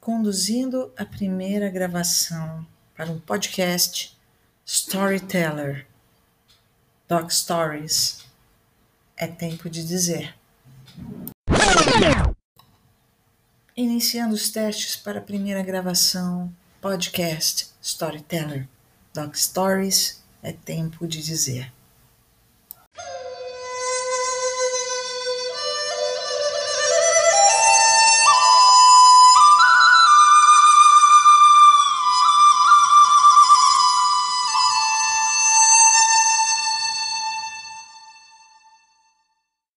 conduzindo a primeira gravação para um podcast Storyteller, Doc Stories. É tempo de dizer. Iniciando os testes para a primeira gravação podcast Storyteller, Doc Stories, é tempo de dizer.